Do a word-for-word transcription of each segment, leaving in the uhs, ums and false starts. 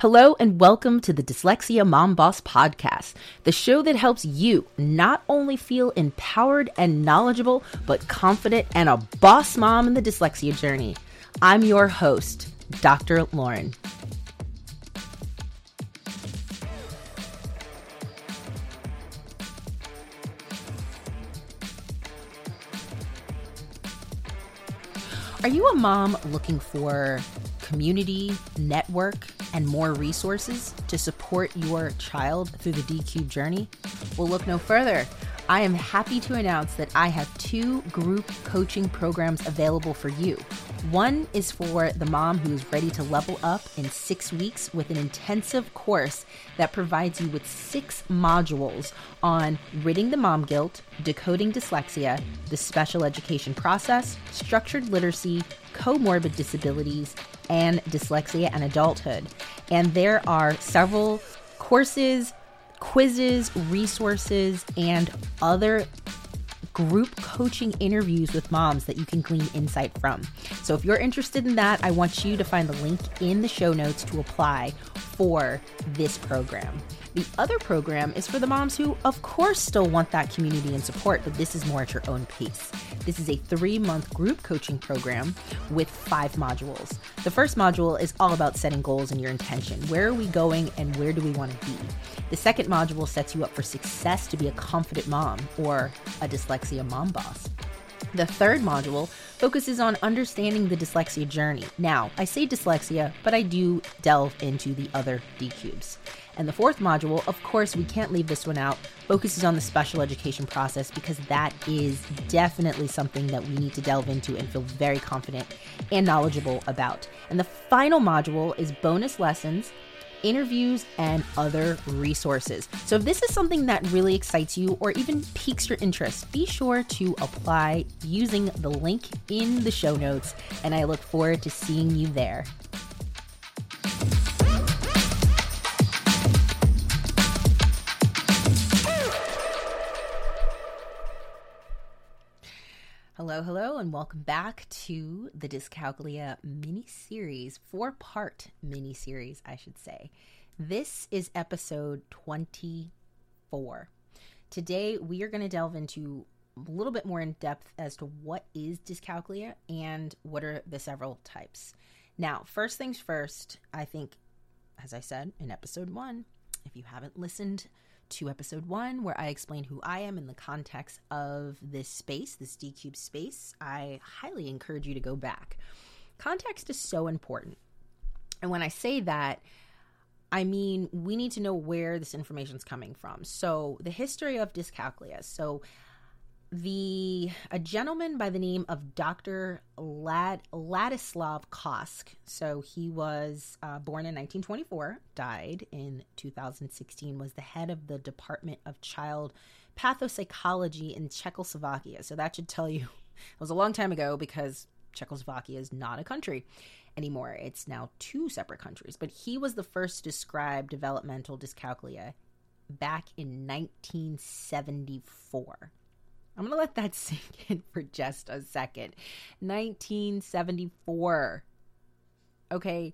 Hello and welcome to the Dyslexia Mom Boss Podcast, the show that helps you not only feel empowered and knowledgeable, but confident and a boss mom in the dyslexia journey. I'm your host, Doctor Lauren. Are you a mom looking for community, network, and more resources to support your child through the D Q journey? Well, look no further. I am happy to announce that I have two group coaching programs available for you. One is for the mom who is ready to level up in six weeks with an intensive course that provides you with six modules on ridding the mom guilt, decoding dyslexia, the special education process, structured literacy, comorbid disabilities, and dyslexia and adulthood. And there are several courses, quizzes, resources, and other group coaching interviews with moms that you can glean insight from. So if you're interested in that, I want you to find the link in the show notes to apply for this program. The other program is for the moms who, of course, still want that community and support, but this is more at your own pace. This is a three-month group coaching program with five modules. The first module is all about setting goals and your intention. Where are we going and where do we want to be? The second module sets you up for success to be a confident mom or a dyslexia mom boss. The third module focuses on understanding the dyslexia journey. Now, I say dyslexia, but I do delve into the other D Qs. And the fourth module, of course, we can't leave this one out, focuses on the special education process because that is definitely something that we need to delve into and feel very confident and knowledgeable about. And the final module is bonus lessons, interviews, and other resources. So if this is something that really excites you or even piques your interest, be sure to apply using the link in the show notes, and I look forward to seeing you there. Hello, hello, and welcome back to the Dyscalculia mini-series, four-part mini-series, I should say. This is episode twenty-four. Today, we are going to delve into a little bit more in depth as to what is dyscalculia and what are the several types. Now, first things first, I think, as I said in episode one, if you haven't listened to episode one, where I explain who I am in the context of this space, this D Q space, I highly encourage you to go back. Context is so important. And when I say that, I mean, we need to know where this information is coming from. So the history of dyscalculia. So the a gentleman by the name of Doctor Lad, Ladislav Košč. So he was uh, born in nineteen twenty-four, died in two thousand sixteen, was the head of the Department of Child Pathopsychology in Czechoslovakia. So that should tell you it was a long time ago because Czechoslovakia is not a country anymore. It's now two separate countries. But he was the first to describe developmental dyscalculia back in nineteen seventy-four. I'm going to let that sink in for just a second. nineteen seventy-four. Okay,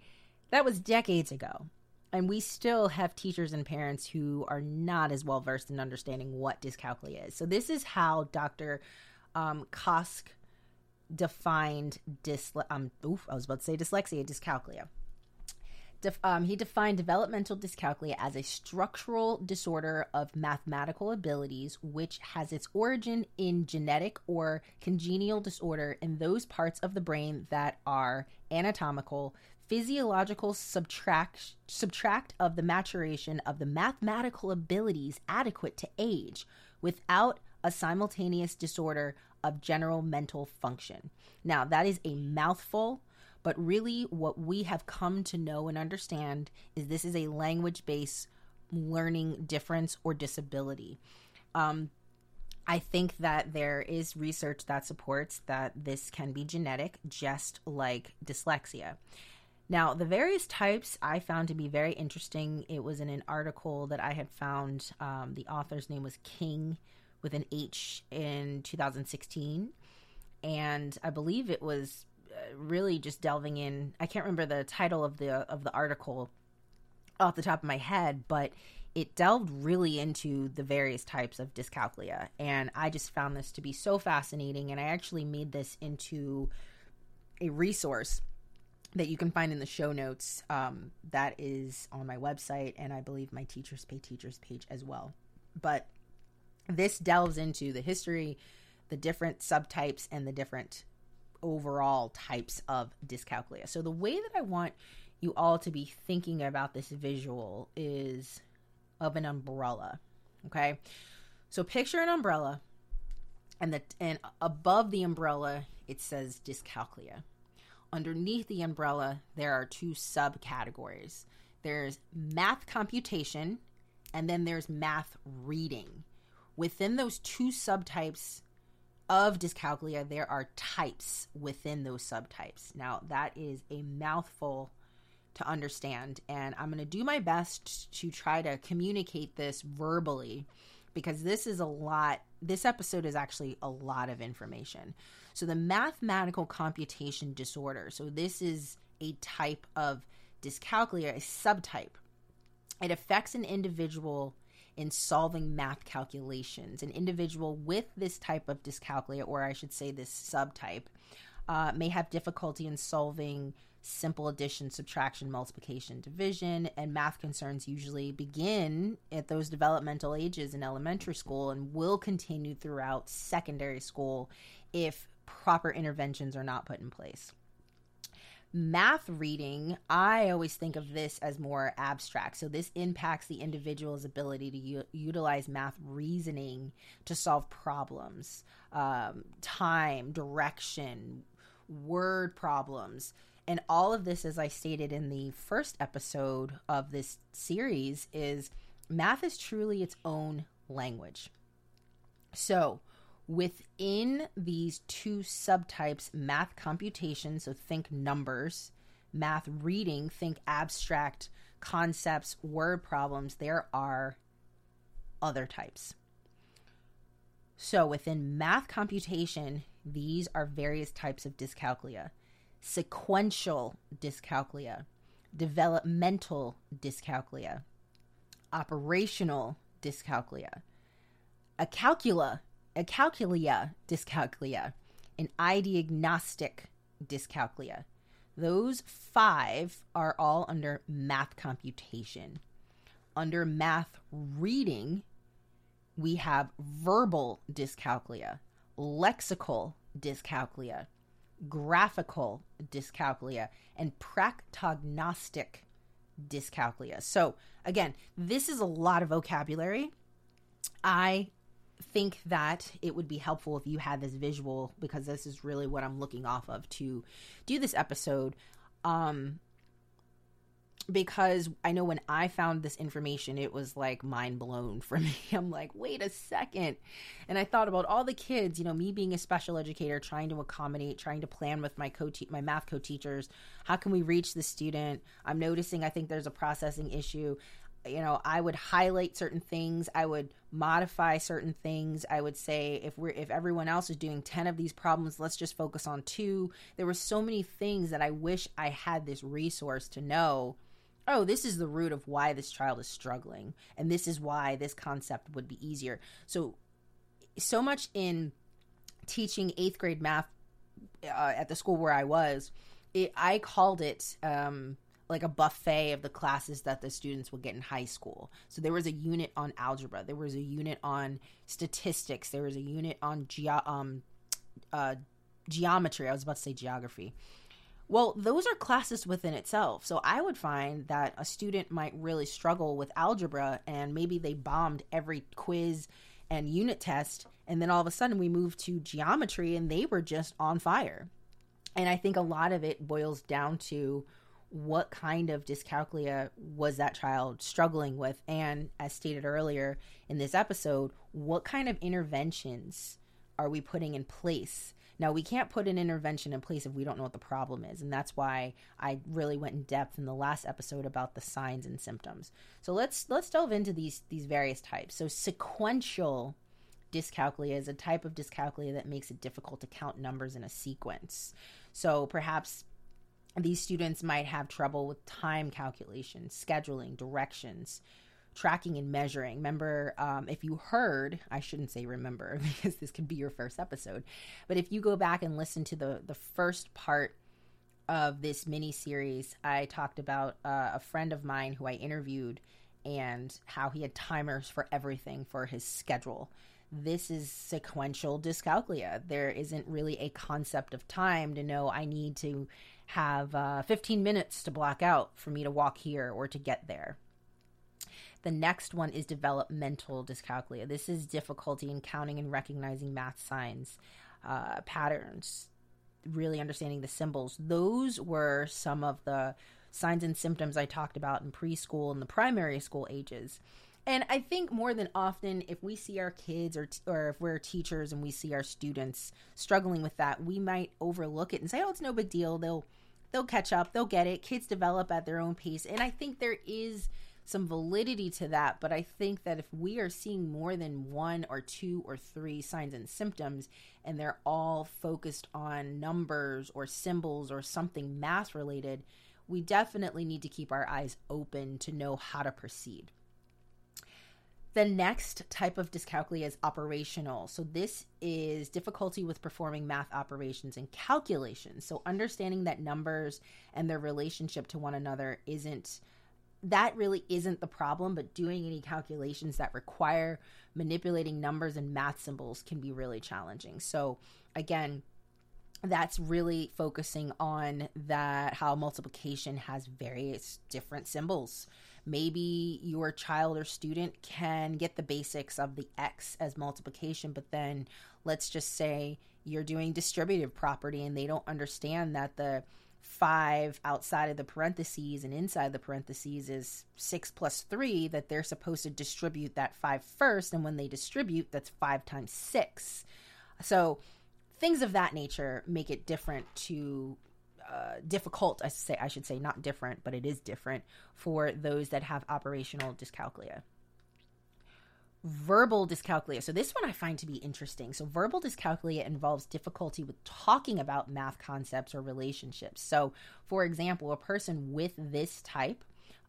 that was decades ago. And we still have teachers and parents who are not as well versed in understanding what dyscalculia is. So this is how Doctor Um, Košč defined dysle- um, oof, I was about to say dyslexia, dyscalculia. De- um, he defined developmental dyscalculia as a structural disorder of mathematical abilities which has its origin in genetic or congenital disorder in those parts of the brain that are anatomical, physiological subtract, subtract of the maturation of the mathematical abilities adequate to age without a simultaneous disorder of general mental function. Now, that is a mouthful, But really what we have come to know and understand is this is a language-based learning difference or disability. Um, I think that there is research that supports that this can be genetic, just like dyslexia. Now, the various types I found to be very interesting. It was in an article that I had found. Um, the author's name was King with an H in two thousand sixteen. And I believe it was really just delving in. I can't remember the title of the of the article off the top of my head, but it delved really into the various types of dyscalculia. And I just found this to be so fascinating. And I actually made this into a resource that you can find in the show notes. Um, that is on my website, and I believe my Teachers Pay Teachers page as well. But this delves into the history, the different subtypes, and the different overall types of dyscalculia. So the way that I want you all to be thinking about this visual is of an umbrella, okay? So picture an umbrella, and the and above the umbrella it says dyscalculia. Underneath the umbrella there are two subcategories. There's math computation, and then there's math reading. Within those two subtypes of dyscalculia, there are types within those subtypes. Now, that is a mouthful to understand, and I'm going to do my best to try to communicate this verbally, because this is a lot. This episode is actually a lot of information. So the mathematical computation disorder, so this is a type of dyscalculia, a subtype. It affects an individual in solving math calculations. An individual with this type of dyscalculia, or I should say this subtype, uh, may have difficulty in solving simple addition, subtraction, multiplication, division, and math concerns usually begin at those developmental ages in elementary school and will continue throughout secondary school if proper interventions are not put in place. Math reading, I always think of this as more abstract. So this impacts the individual's ability to u- utilize math reasoning to solve problems, um, time, direction, word problems. And all of this, as I stated in the first episode of this series, is math is truly its own language. So within these two subtypes, math computation, so think numbers, math reading, think abstract concepts, word problems, there are other types. So within math computation, these are various types of dyscalculia: sequential dyscalculia, developmental dyscalculia, operational dyscalculia, acalculia, acalculia dyscalculia, and ideognostic dyscalculia. Those five are all under math computation. Under math reading, we have verbal dyscalculia, lexical dyscalculia, graphical dyscalculia, and practognostic dyscalculia. So again, this is a lot of vocabulary. I think that it would be helpful if you had this visual, because this is really what I'm looking off of to do this episode. Um, because I know when I found this information, it was like mind blown for me. I'm like, wait a second. And I thought about all the kids, you know, me being a special educator, trying to accommodate, trying to plan with my co my math co-teachers. How can we reach the student? I'm noticing, I think there's a processing issue. You know, I would highlight certain things. I would modify certain things. I would say if we're, if everyone else is doing ten of these problems, let's just focus on two. There were so many things that I wish I had this resource to know, oh, this is the root of why this child is struggling. And this is why this concept would be easier. So, so much in teaching eighth grade math uh, at the school where I was, it, I called it, um, like a buffet of the classes that the students will get in high school. So there was a unit on algebra. There was a unit on statistics. There was a unit on ge- um, uh, geometry. I was about to say geography. Well, those are classes within itself. So I would find that a student might really struggle with algebra, and maybe they bombed every quiz and unit test. And then all of a sudden we moved to geometry and they were just on fire. And I think a lot of it boils down to what kind of dyscalculia was that child struggling with? And as stated earlier in this episode, what kind of interventions are we putting in place? Now, we can't put an intervention in place if we don't know what the problem is. And that's why I really went in depth in the last episode about the signs and symptoms. So let's let's delve into these these various types. So sequential dyscalculia is a type of dyscalculia that makes it difficult to count numbers in a sequence. So perhaps these students might have trouble with time calculation, scheduling, directions, tracking and measuring. Remember, um, if you heard, I shouldn't say remember because this could be your first episode, but if you go back and listen to the, the first part of this mini series, I talked about uh, a friend of mine who I interviewed and how he had timers for everything for his schedule. This is sequential dyscalculia. There isn't really a concept of time to know I need to have uh, fifteen minutes to block out for me to walk here or to get there. The next one is developmental dyscalculia. This is difficulty in counting and recognizing math signs, uh, patterns, really understanding the symbols. Those were some of the signs and symptoms I talked about in preschool and the primary school ages. And I think more than often, if we see our kids or, t- or if we're teachers and we see our students struggling with that, we might overlook it and say, oh, it's no big deal. They'll, they'll catch up. They'll get it. Kids develop at their own pace. And I think there is some validity to that, but I think that if we are seeing more than one or two or three signs and symptoms, and they're all focused on numbers or symbols or something math related, we definitely need to keep our eyes open to know how to proceed. The next type of dyscalculia is operational. So this is difficulty with performing math operations and calculations. So understanding that numbers and their relationship to one another isn't That really isn't the problem, but doing any calculations that require manipulating numbers and math symbols can be really challenging. So again, that's really focusing on that, how multiplication has various different symbols. Maybe your child or student can get the basics of the X as multiplication, but then let's just say you're doing distributive property and they don't understand that the five outside of the parentheses and inside the parentheses is six plus three, that they're supposed to distribute that five first. And when they distribute, that's five times six. So things of that nature make it different to uh, difficult. I say, I should say not different, but it is different for those that have operational dyscalculia. Verbal dyscalculia. So this one I find to be interesting. So verbal dyscalculia involves difficulty with talking about math concepts or relationships. So for example, a person with this type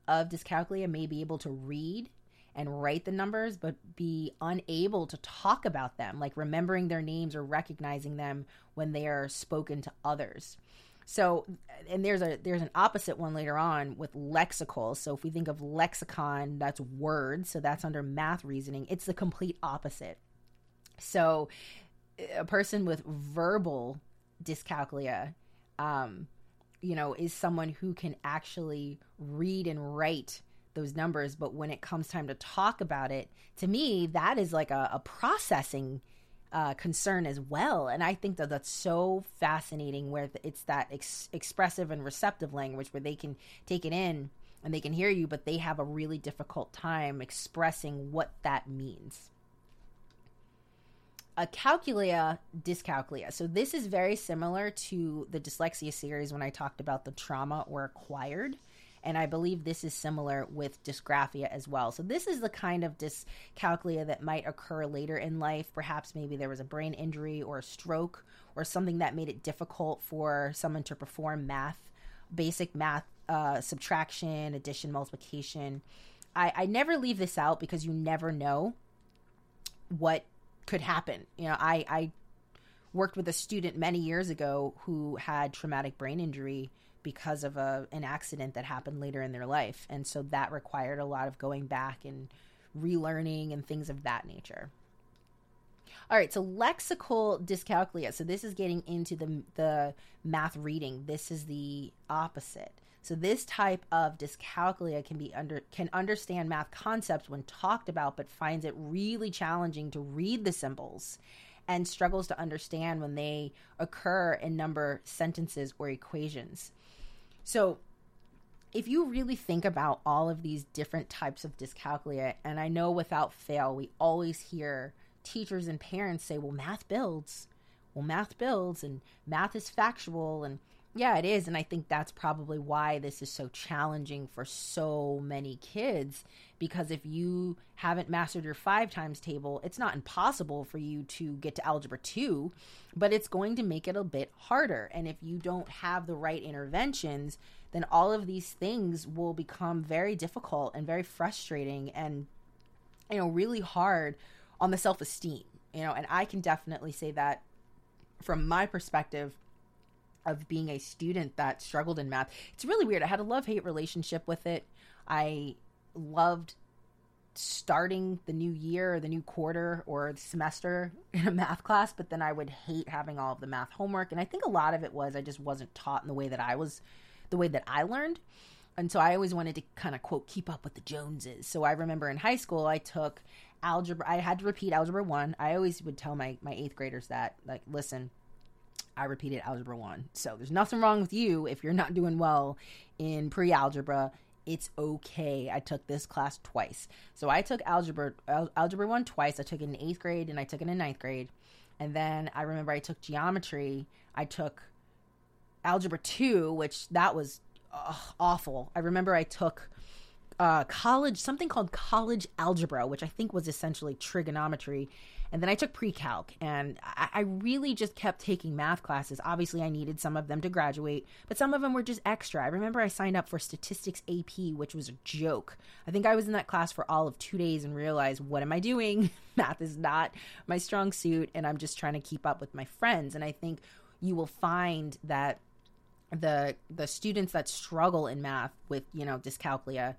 of dyscalculia may be able to read and write the numbers, but be unable to talk about them, like remembering their names or recognizing them when they are spoken to others. So, and there's a there's an opposite one later on with lexical. So if we think of lexicon, that's words. So that's under math reasoning. It's the complete opposite. So a person with verbal dyscalculia, um, you know, is someone who can actually read and write those numbers. But when it comes time to talk about it, to me, that is like a, a processing Uh, concern as well. And I think that that's so fascinating, where it's that ex- expressive and receptive language where they can take it in and they can hear you, but they have a really difficult time expressing what that means. A calculia dyscalculia. So this is very similar to the dyslexia series when I talked about the trauma or acquired. And I believe this is similar with dysgraphia as well. So this is the kind of dyscalculia that might occur later in life. Perhaps maybe there was a brain injury or a stroke or something that made it difficult for someone to perform math, basic math, uh, subtraction, addition, multiplication. I, I never leave this out because you never know what could happen. You know, I, I worked with a student many years ago who had traumatic brain injury because of a, an accident that happened later in their life. And so that required a lot of going back and relearning and things of that nature. All right, so lexical dyscalculia. So this is getting into the, the math reading. This is the opposite. So this type of dyscalculia can be under can understand math concepts when talked about, but finds it really challenging to read the symbols and struggles to understand when they occur in number sentences or equations. So if you really think about all of these different types of dyscalculia, and I know without fail, we always hear teachers and parents say, well, math builds, well, math builds and math is factual. And yeah, it is. And I think that's probably why this is so challenging for so many kids, because if you haven't mastered your five times table, it's not impossible for you to get to algebra two, but it's going to make it a bit harder. And if you don't have the right interventions, then all of these things will become very difficult and very frustrating and, you know, really hard on the self-esteem, you know, and I can definitely say that from my perspective of being a student that struggled in math. It's really weird. I had a love-hate relationship with it. I loved starting the new year or the new quarter or the semester in a math class, but then I would hate having all of the math homework. And I think a lot of it was I just wasn't taught in the way that I was, the way that I learned. And so I always wanted to kind of, quote, keep up with the Joneses. So I remember in high school, I took algebra. I had to repeat algebra one. I always would tell my, my eighth graders that, like, listen, I repeated algebra one. So there's nothing wrong with you if you're not doing well in pre-algebra. It's okay. I took this class twice. So I took algebra al- algebra one twice. I took it in eighth grade and I took it in ninth grade. And then I remember I took geometry. I took algebra two, which that was ugh, awful. I remember I took uh, college, something called college algebra, which I think was essentially trigonometry. And then I took pre-calc, and I, I really just kept taking math classes. Obviously, I needed some of them to graduate, but some of them were just extra. I remember I signed up for statistics A P, which was a joke. I think I was in that class for all of two days and realized, what am I doing? Math is not my strong suit, and I'm just trying to keep up with my friends. And I think you will find that the the students that struggle in math with, you know, dyscalculia,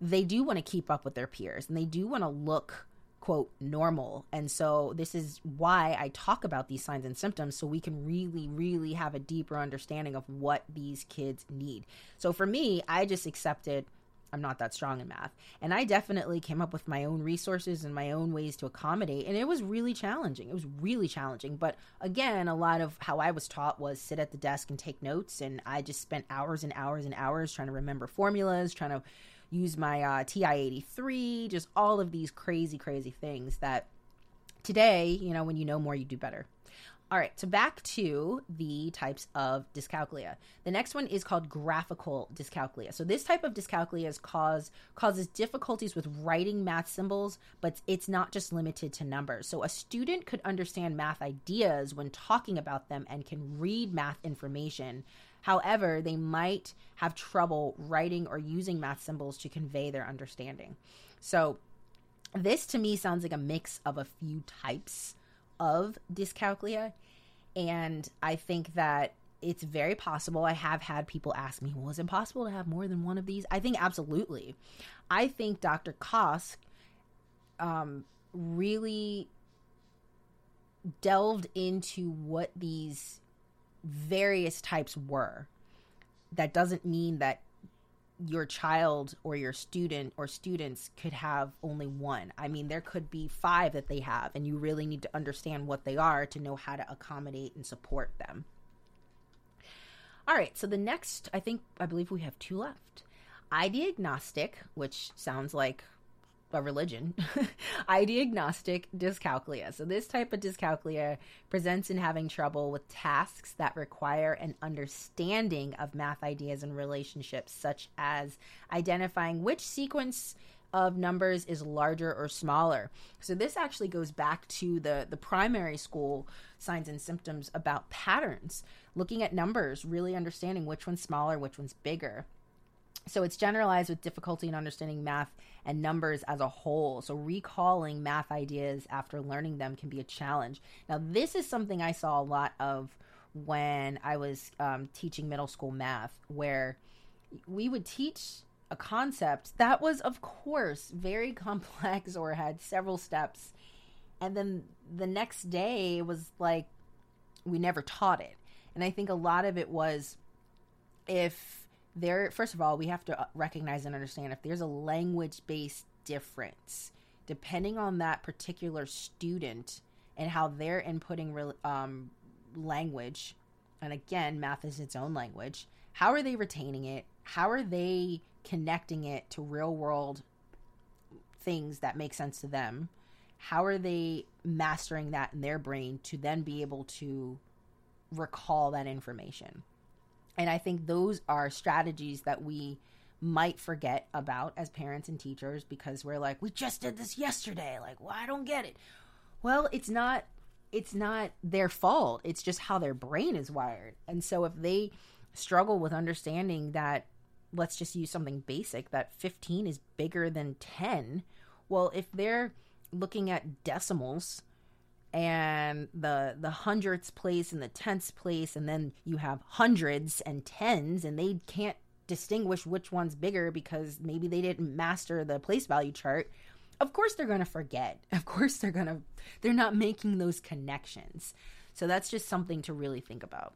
they do want to keep up with their peers, and they do want to look, quote, normal. And so this is why I talk about these signs and symptoms, so we can really, really have a deeper understanding of what these kids need. So for me, I just accepted I'm not that strong in math. And I definitely came up with my own resources and my own ways to accommodate. And it was really challenging. It was really challenging. But again, a lot of how I was taught was sit at the desk and take notes. And I just spent hours and hours and hours trying to remember formulas, trying to use my uh, T I eighty-three, just all of these crazy, crazy things that today, you know, when you know more, you do better. All right, so back to the types of dyscalculia. The next one is called graphical dyscalculia. So this type of dyscalculia is cause, causes difficulties with writing math symbols, but it's not just limited to numbers. So a student could understand math ideas when talking about them and can read math information. However, they might have trouble writing or using math symbols to convey their understanding. So this to me sounds like a mix of a few types of dyscalculia. And I think that it's very possible. I have had people ask me, well, is it possible to have more than one of these? I think absolutely. I think Doctor Košč um, really delved into what these various types were. That doesn't mean that your child or your student or students could have only one. I mean, there could be five that they have, and you really need to understand what they are to know how to accommodate and support them. All right, so the next, I think, I believe we have two left. Ideagnostic, which sounds like a religion, ideagnostic dyscalculia. So this type of dyscalculia presents in having trouble with tasks that require an understanding of math ideas and relationships, such as identifying which sequence of numbers is larger or smaller. So this actually goes back to the, the primary school signs and symptoms about patterns, looking at numbers, really understanding which one's smaller, which one's bigger. So it's generalized with difficulty in understanding math and numbers as a whole. So recalling math ideas after learning them can be a challenge. Now, this is something I saw a lot of when I was um, teaching middle school math, where we would teach a concept that was, of course, very complex or had several steps. And then the next day it was like, we never taught it. And I think a lot of it was if There, first of all, we have to recognize and understand if there's a language-based difference, depending on that particular student and how they're inputting re- um, language. And again, math is its own language. How are they retaining it? How are they connecting it to real world things that make sense to them? How are they mastering that in their brain to then be able to recall that information? And I think those are strategies that we might forget about as parents and teachers, because we're like, we just did this yesterday. Like, well, I don't get it. Well, it's not, it's not their fault. It's just how their brain is wired. And so if they struggle with understanding that, let's just use something basic, that fifteen is bigger than ten. Well, if they're looking at decimals and the the hundredths place and the tenths place, and then you have hundreds and tens, and they can't distinguish which one's bigger because maybe they didn't master the place value chart, of course they're going to forget. Of course they're going to, they're not making those connections. So that's just something to really think about.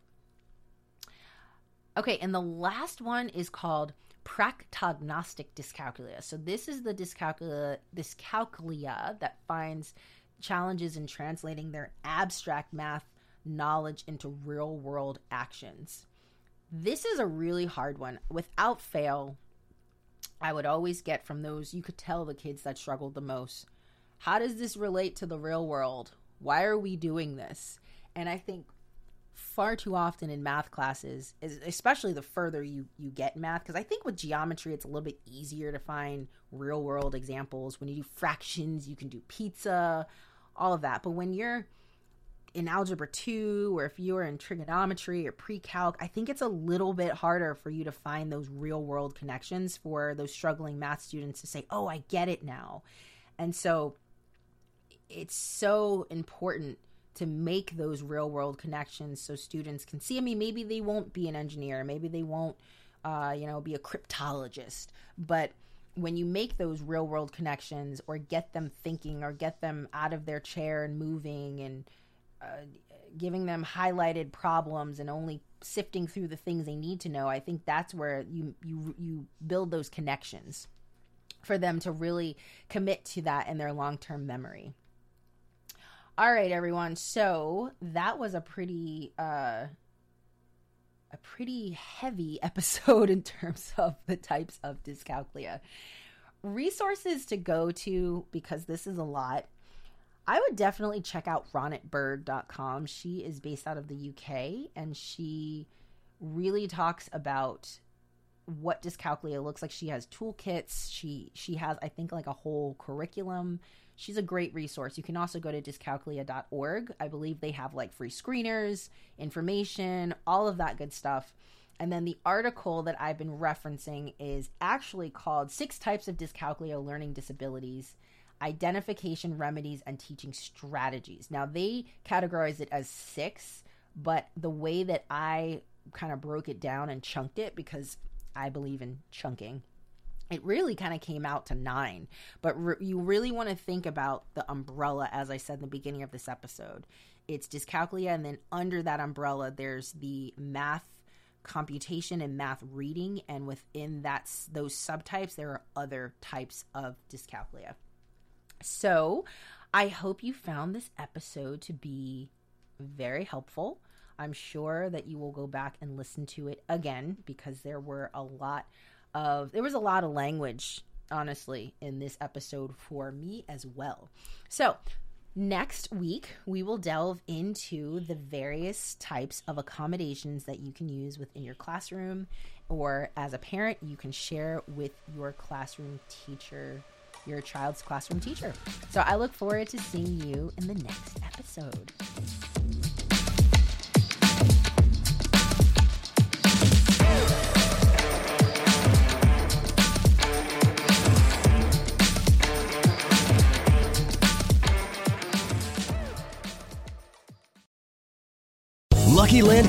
Okay, and the last one is called practognostic dyscalculia. So this is the dyscalculia, dyscalculia that finds challenges in translating their abstract math knowledge into real-world actions. This is a really hard one. Without fail, I would always get from those, you could tell the kids that struggled the most, how does this relate to the real world? Why are we doing this? And I think far too often in math classes, especially the further you, you get in math, because I think with geometry, it's a little bit easier to find real world examples. When you do fractions, you can do pizza, all of that. But when you're in algebra two, or if you're in trigonometry or pre-calc, I think it's a little bit harder for you to find those real world connections for those struggling math students to say, oh, I get it now. And so it's so important to make those real world connections so students can see. I mean, maybe they won't be an engineer, maybe they won't, uh, you know, be a cryptologist, but when you make those real world connections or get them thinking or get them out of their chair and moving and uh, giving them highlighted problems and only sifting through the things they need to know, I think that's where you, you, you build those connections for them to really commit to that in their long-term memory. All right, everyone. So that was a pretty, uh, a pretty heavy episode in terms of the types of dyscalculia. Resources to go to, because this is a lot. I would definitely check out Ronit Bird dot com. She is based out of the U K, and she really talks about what dyscalculia looks like. She has toolkits. She, she has, I think, like a whole curriculum. She's a great resource. You can also go to dyscalculia dot org. I believe they have like free screeners, information, all of that good stuff. And then the article that I've been referencing is actually called Six Types of Dyscalculia Learning Disabilities, Identification, Remedies, and Teaching Strategies. Now, they categorize it as six, but the way that I kind of broke it down and chunked it, because I believe in chunking, it really kind of came out to nine, but re- you really want to think about the umbrella, as I said in the beginning of this episode. It's dyscalculia, and then under that umbrella, there's the math computation and math reading, and within that, those subtypes, there are other types of dyscalculia. So I hope you found this episode to be very helpful. I'm sure that you will go back and listen to it again, because there were a lot Of, there was a lot of language, honestly, in this episode for me as well. So next week, we will delve into the various types of accommodations that you can use within your classroom, or as a parent, you can share with your classroom teacher, your child's classroom teacher. So I look forward to seeing you in the next episode. Lucky Land